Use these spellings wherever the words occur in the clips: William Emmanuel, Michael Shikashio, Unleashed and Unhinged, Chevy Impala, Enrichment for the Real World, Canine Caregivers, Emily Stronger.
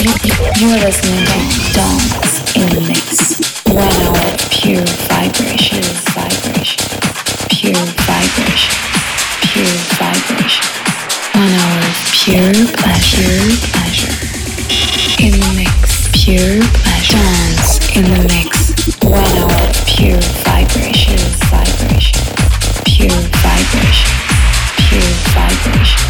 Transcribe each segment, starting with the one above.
You're listening to Dance in the Mix. 1 hour of pure vibration, vibration, pure vibration, pure vibration. 1 hour of pure pleasure in the mix. Pure pleasure. Dance in the mix. 1 hour of pure vibration, vibration, pure vibration, pure vibration.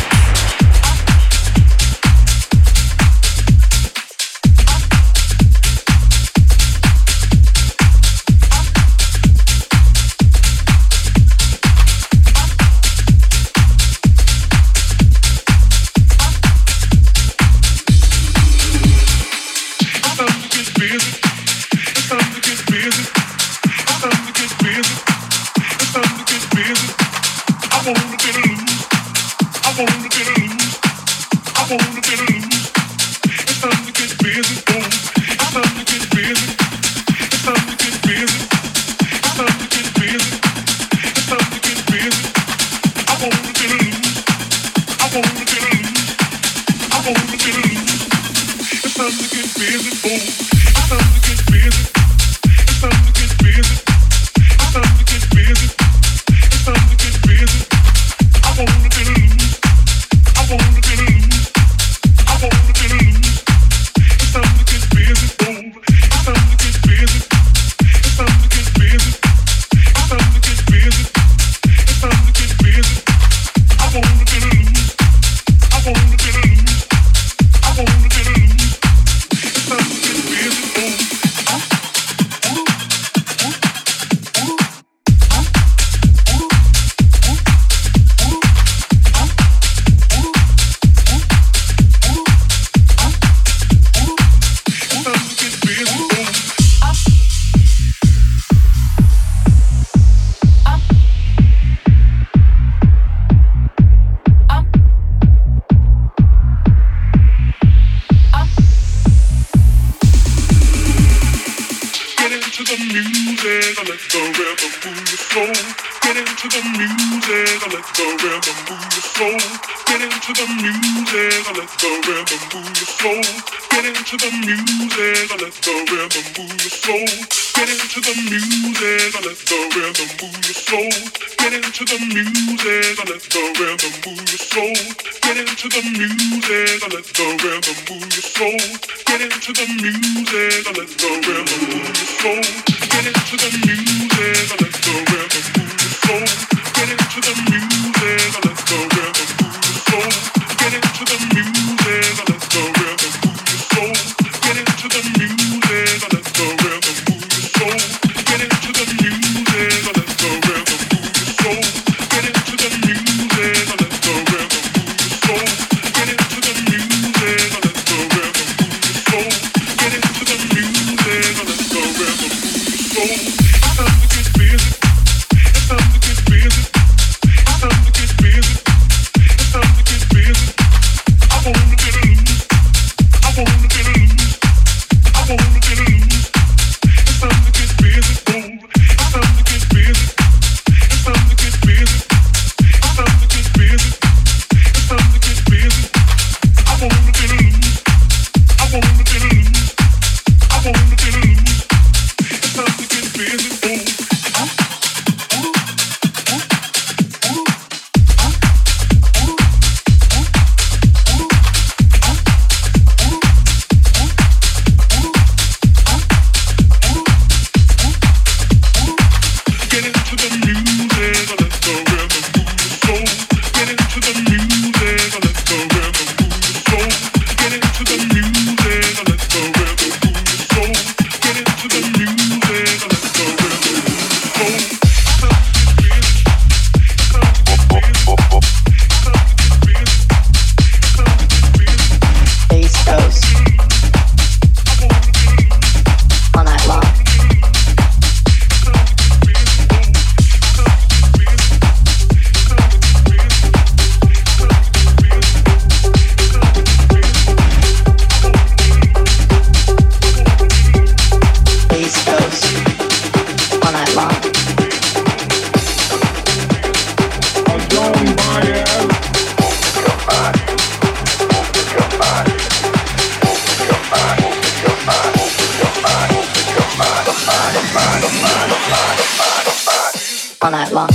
all night long.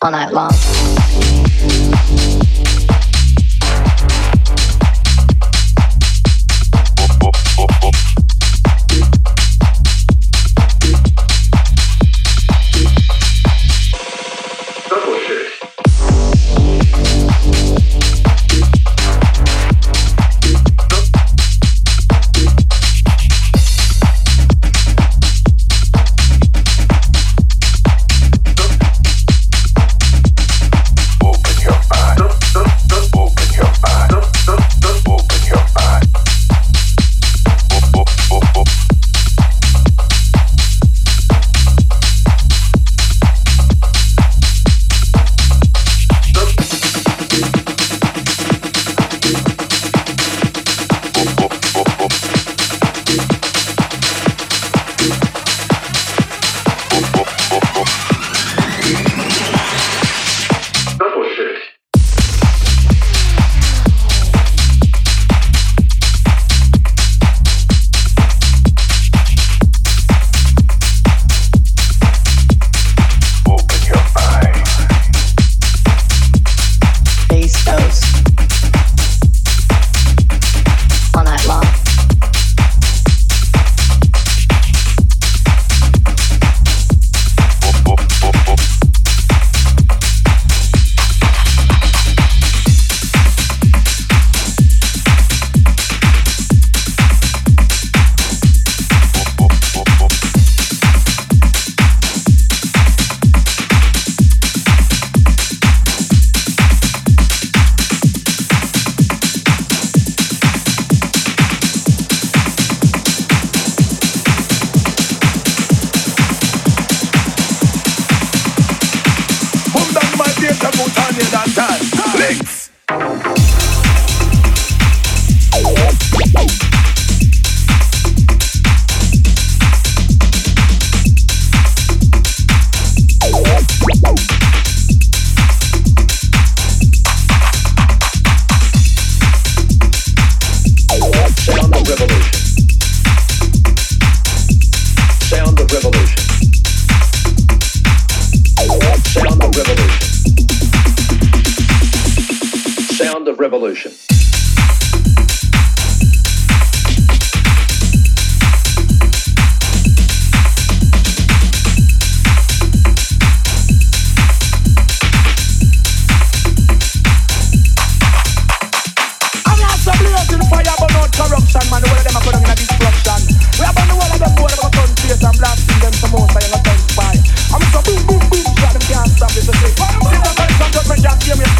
All night long.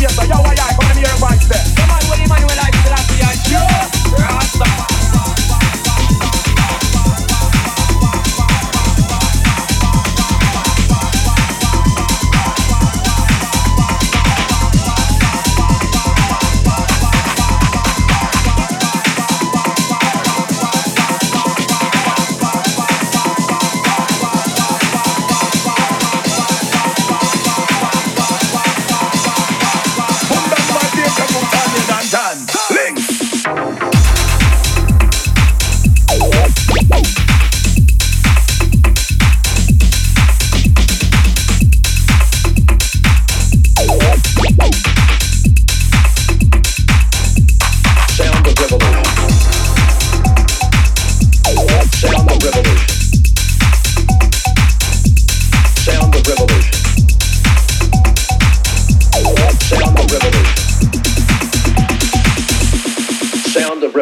Yo, I come in here and watch that. Come on, William Emmanuel.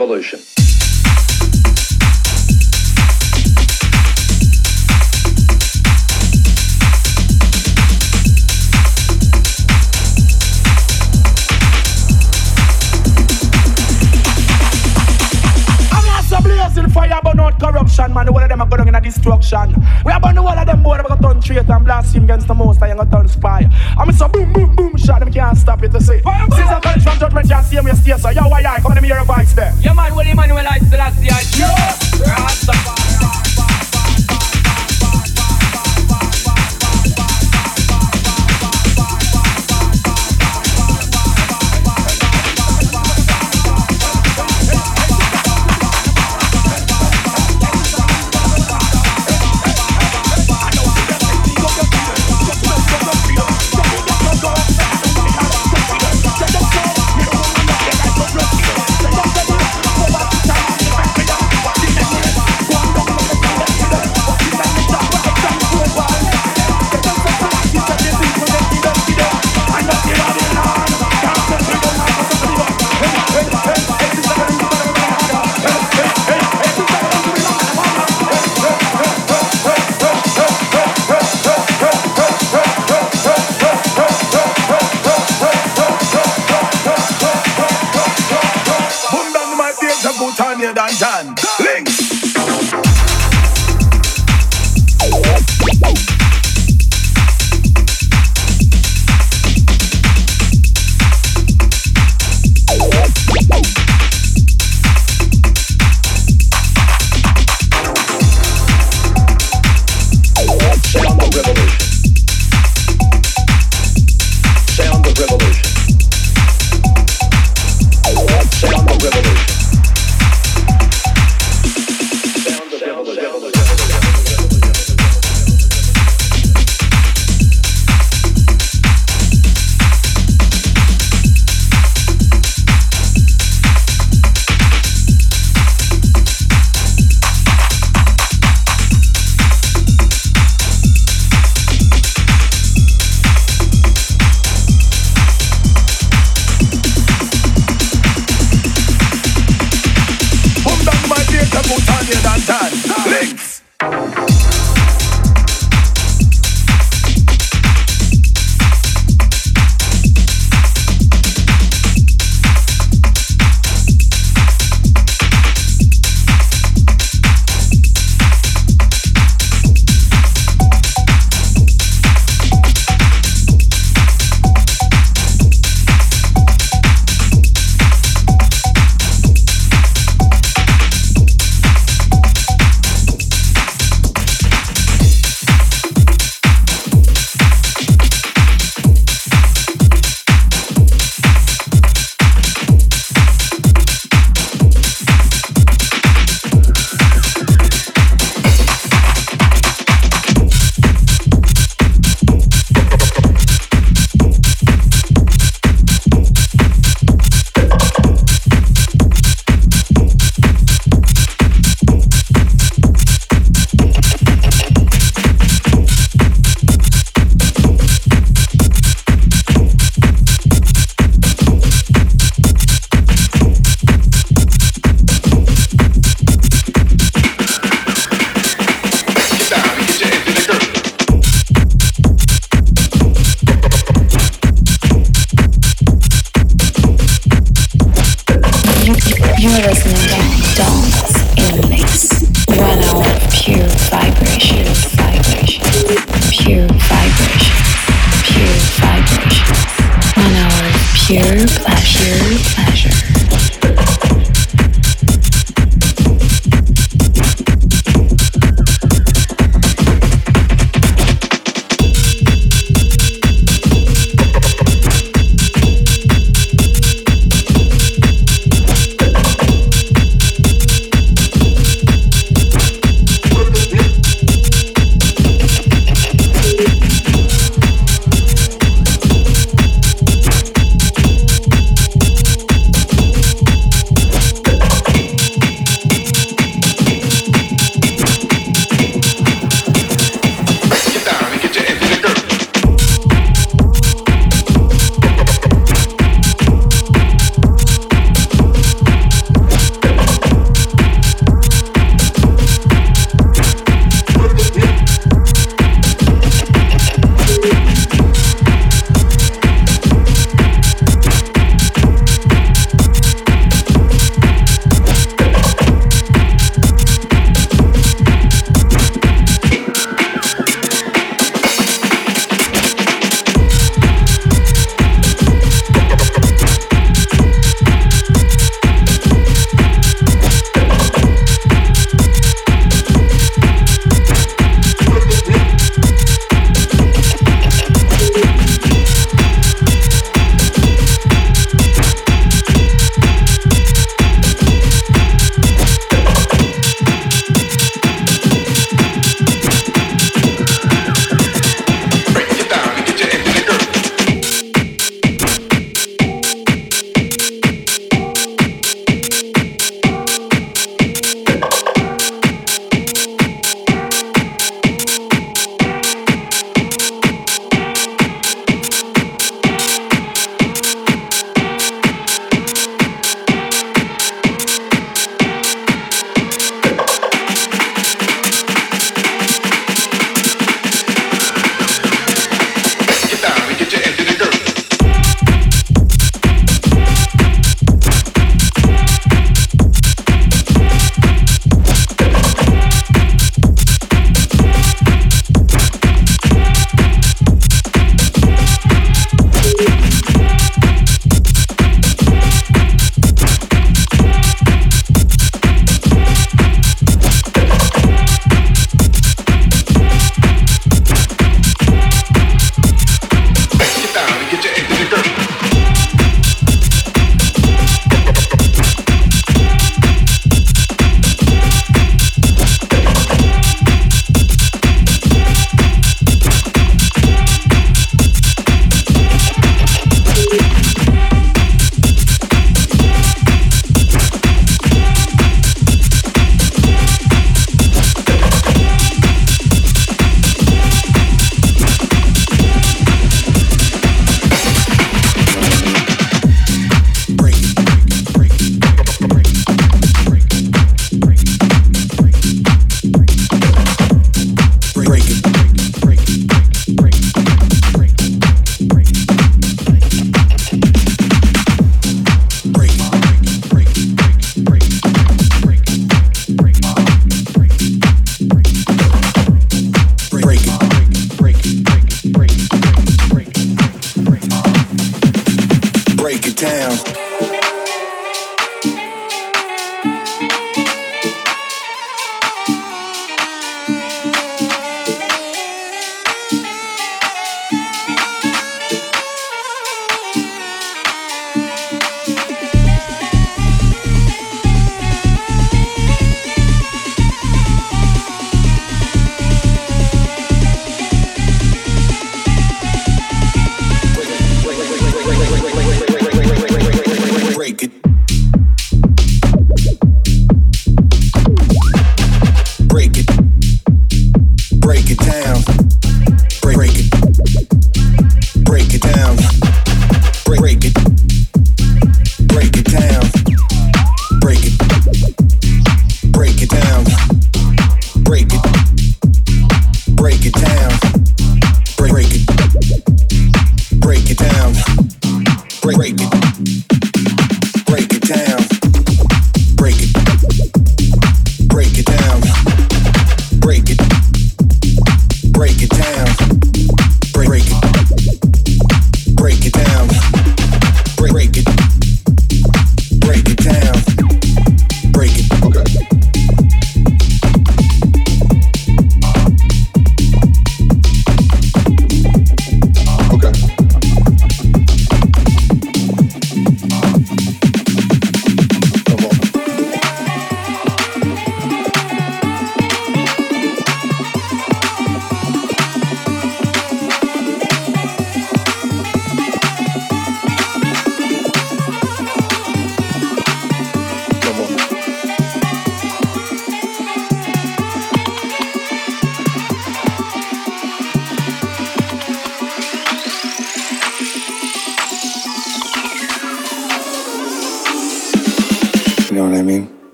Revolution. Corruption, man, the whole of them are going in destruction. We are born the whole of them, boy, I'm going to turn traitor and blaspheme against the Most High and going to turn spy. I'm so boom, boom, boom, shot, them can't stop it to say. Since I'm going from judgment, can't see me stay, so yo, why I come to me hear a voice there? Yeah, man, William Emmanuel, I still have the idea. Rastafari.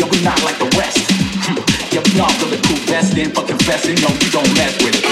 yo, we not like the rest. Yo, we all feel the cool best in for confessing, no, you don't mess with it.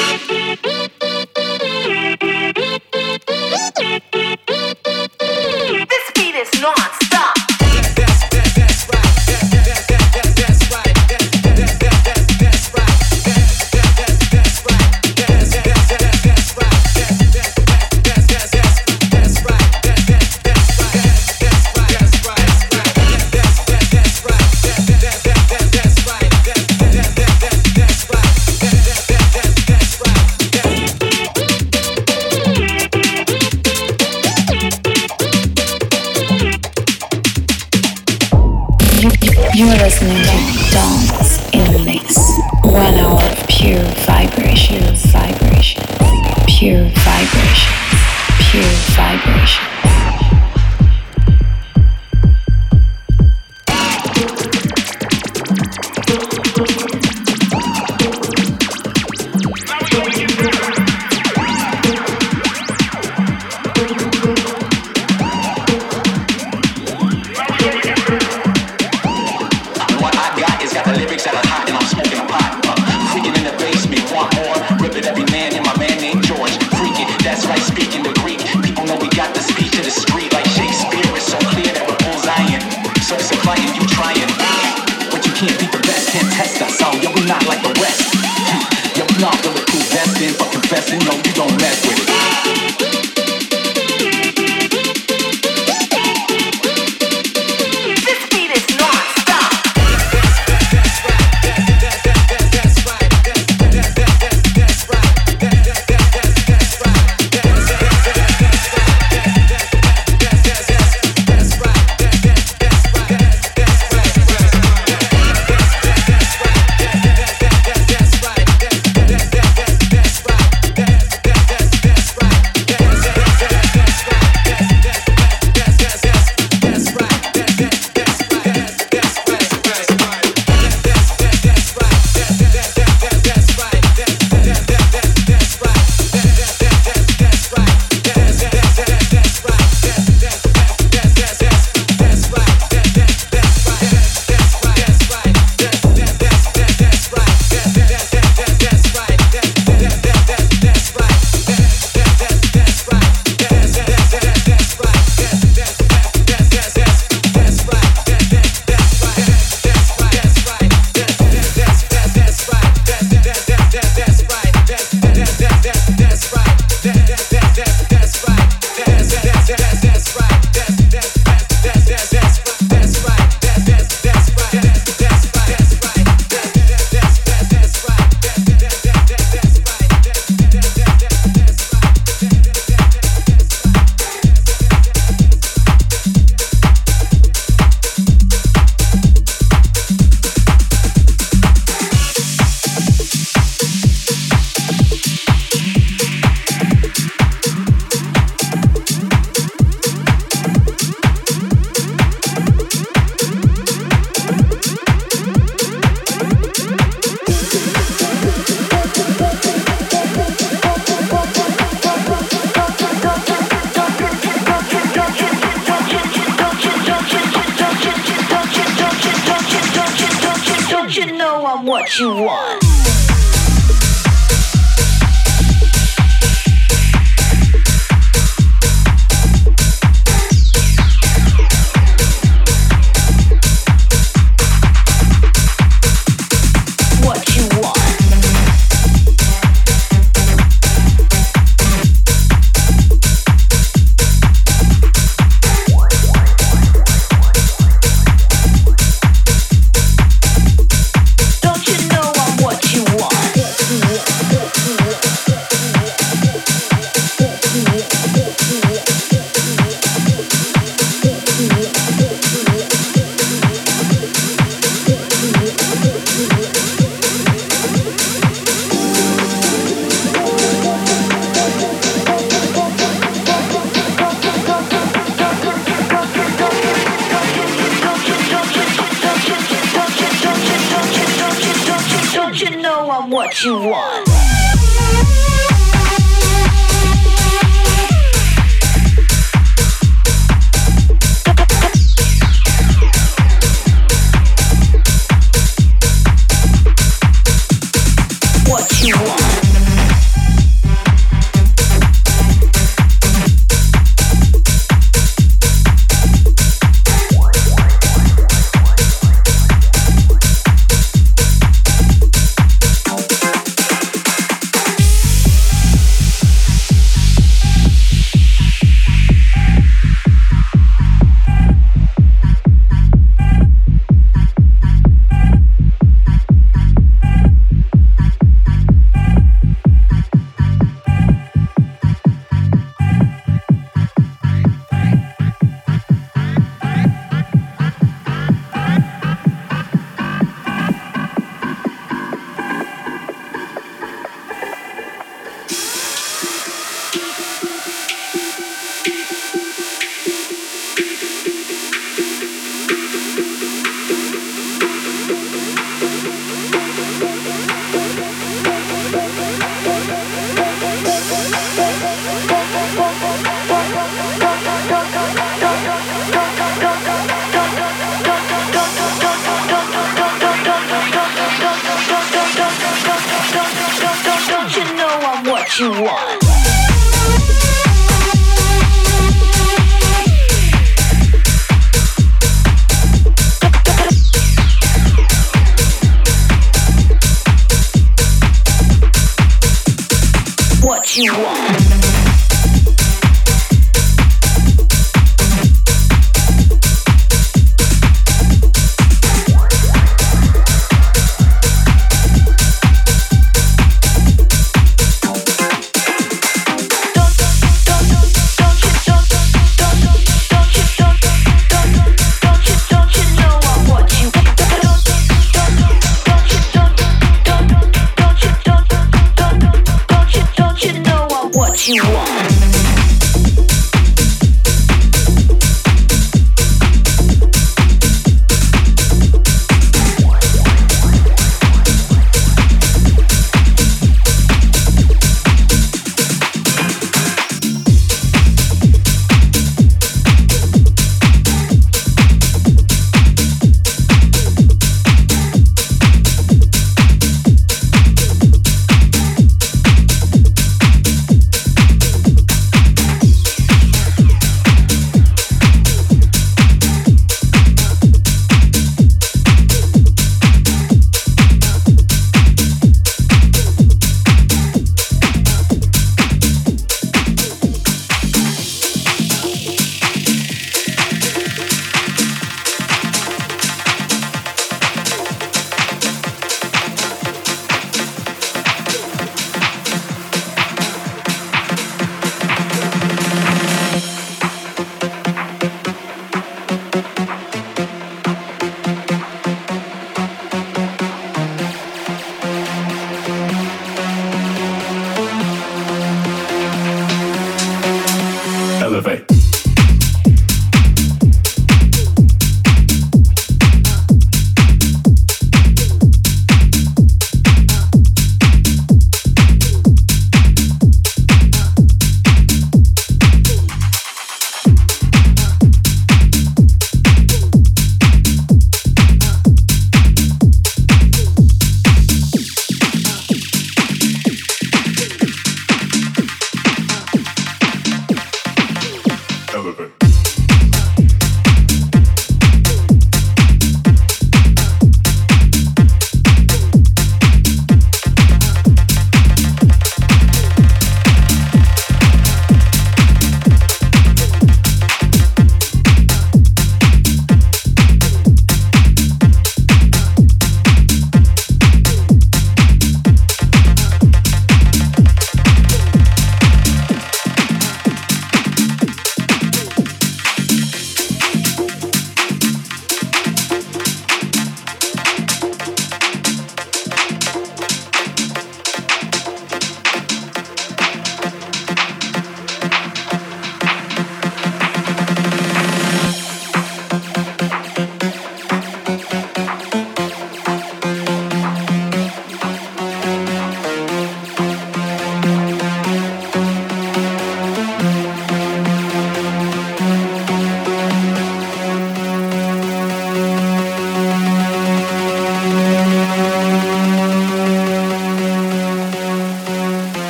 you want.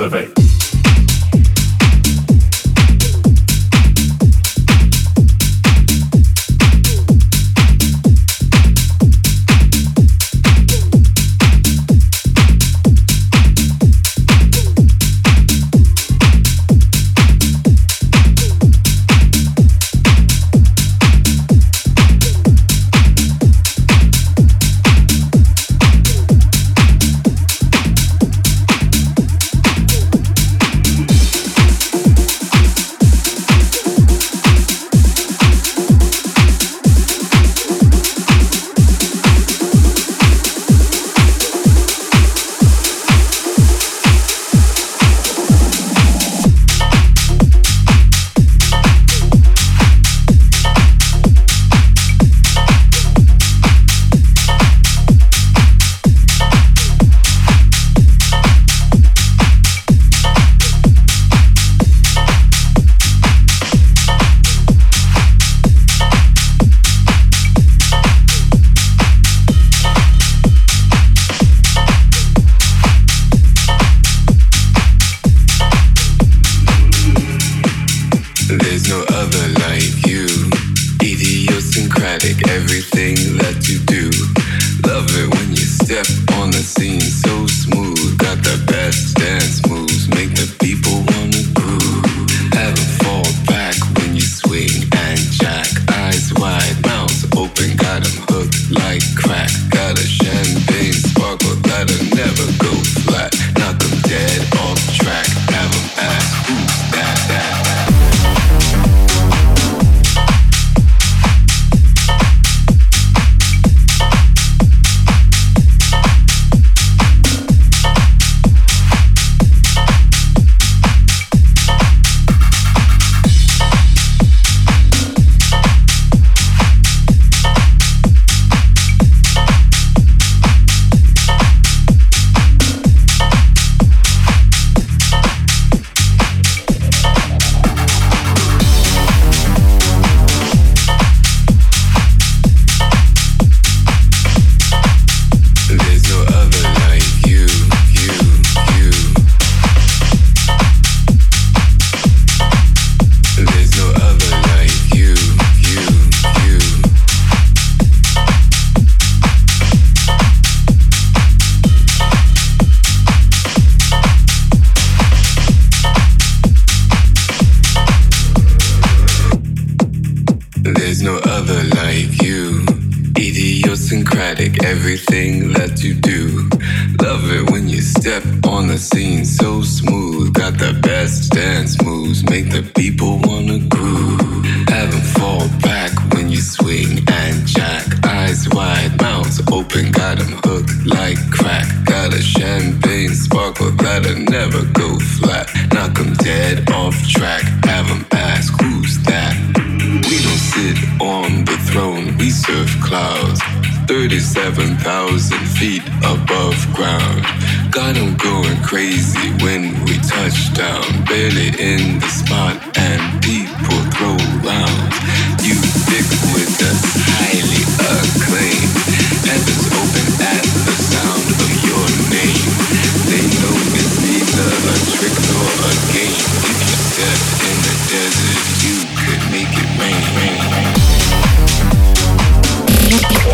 elevate.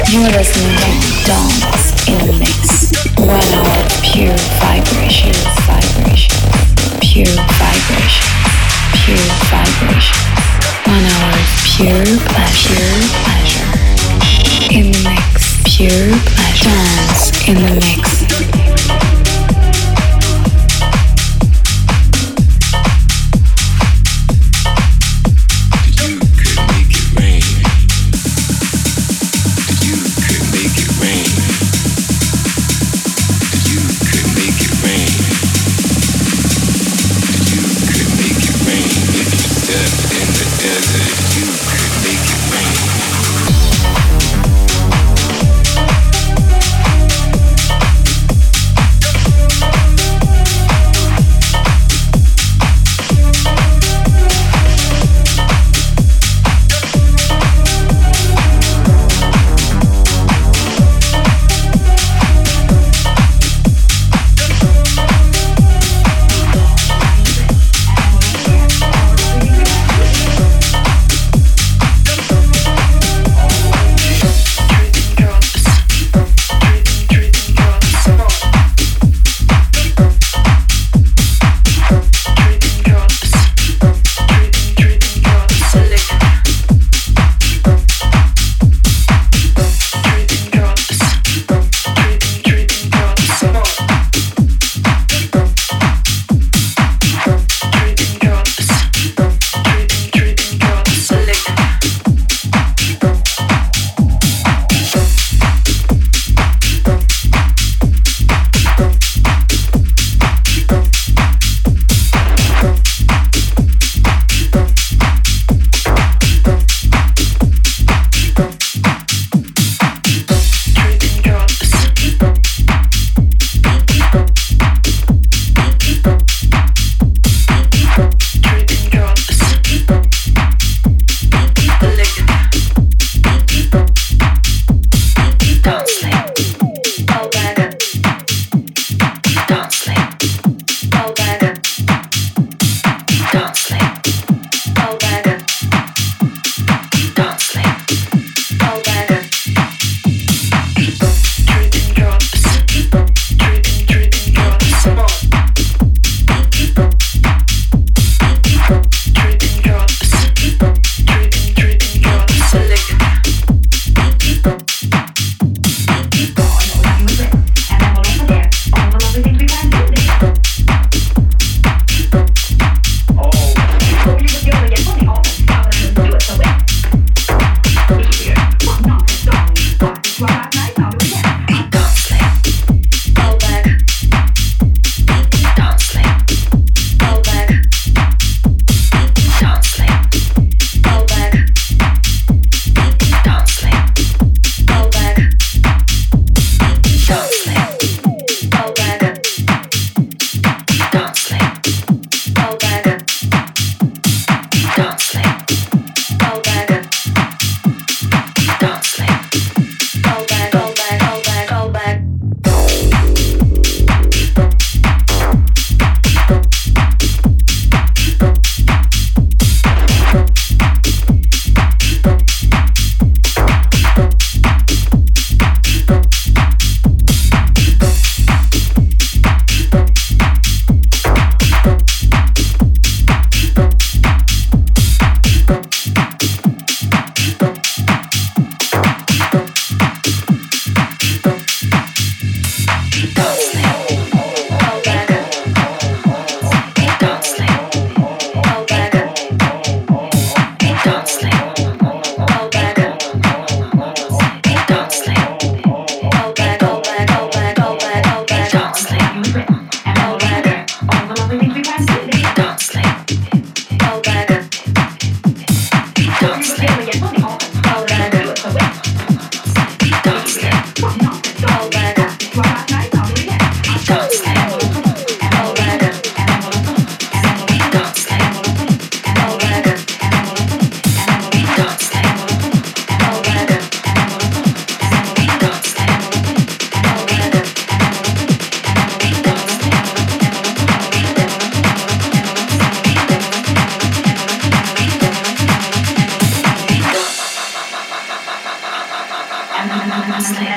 You're listening to Dance in the Mix. 1 hour pure vibration, vibration, pure vibration, pure vibration. 1 hour pure pleasure, pleasure. In the mix, pure pleasure. Dance in the mix.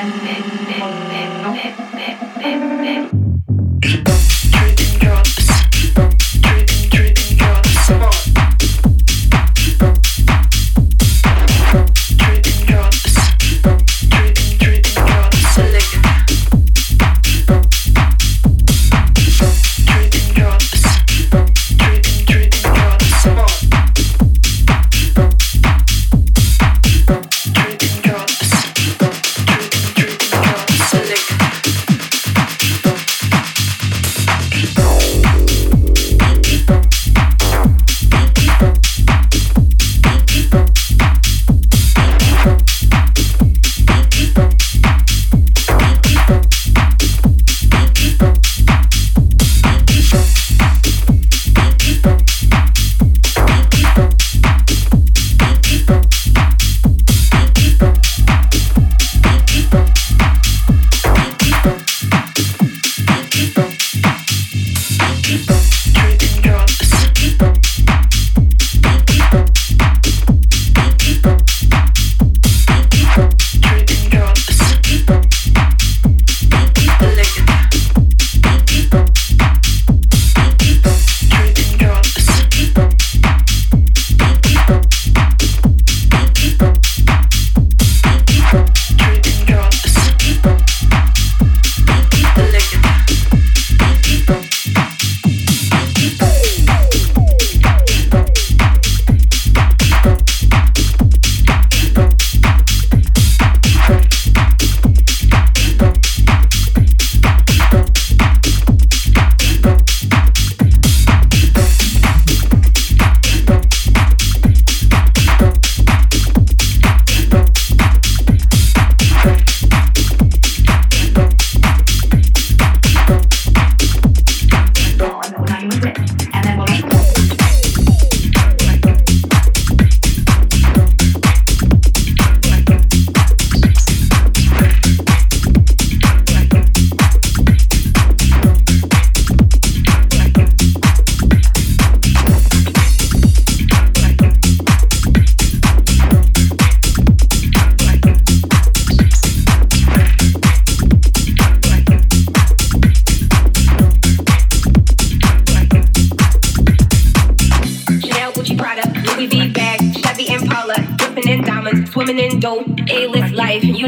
Chevy Impala, dripping in diamonds, swimming in dope, A-list life, you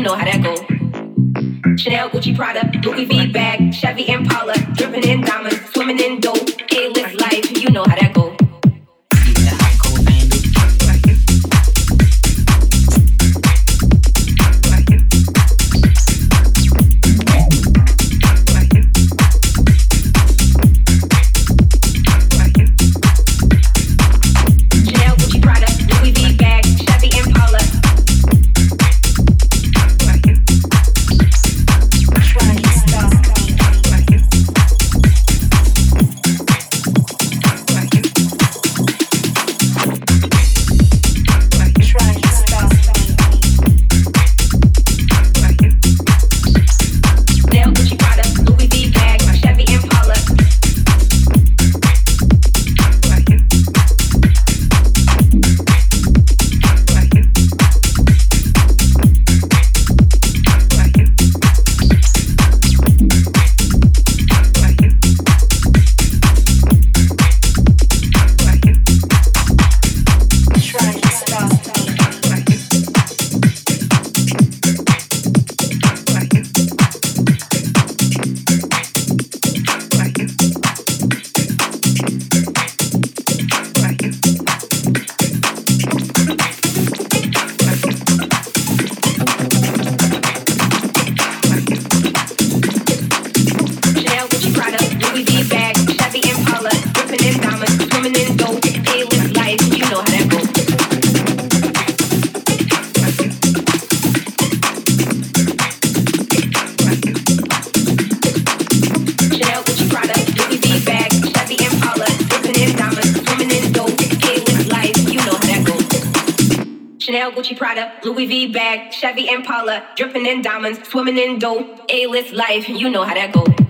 know how that go. Chevy Impala, dripping in diamonds, swimming in dope, A-list life, you know how that goes.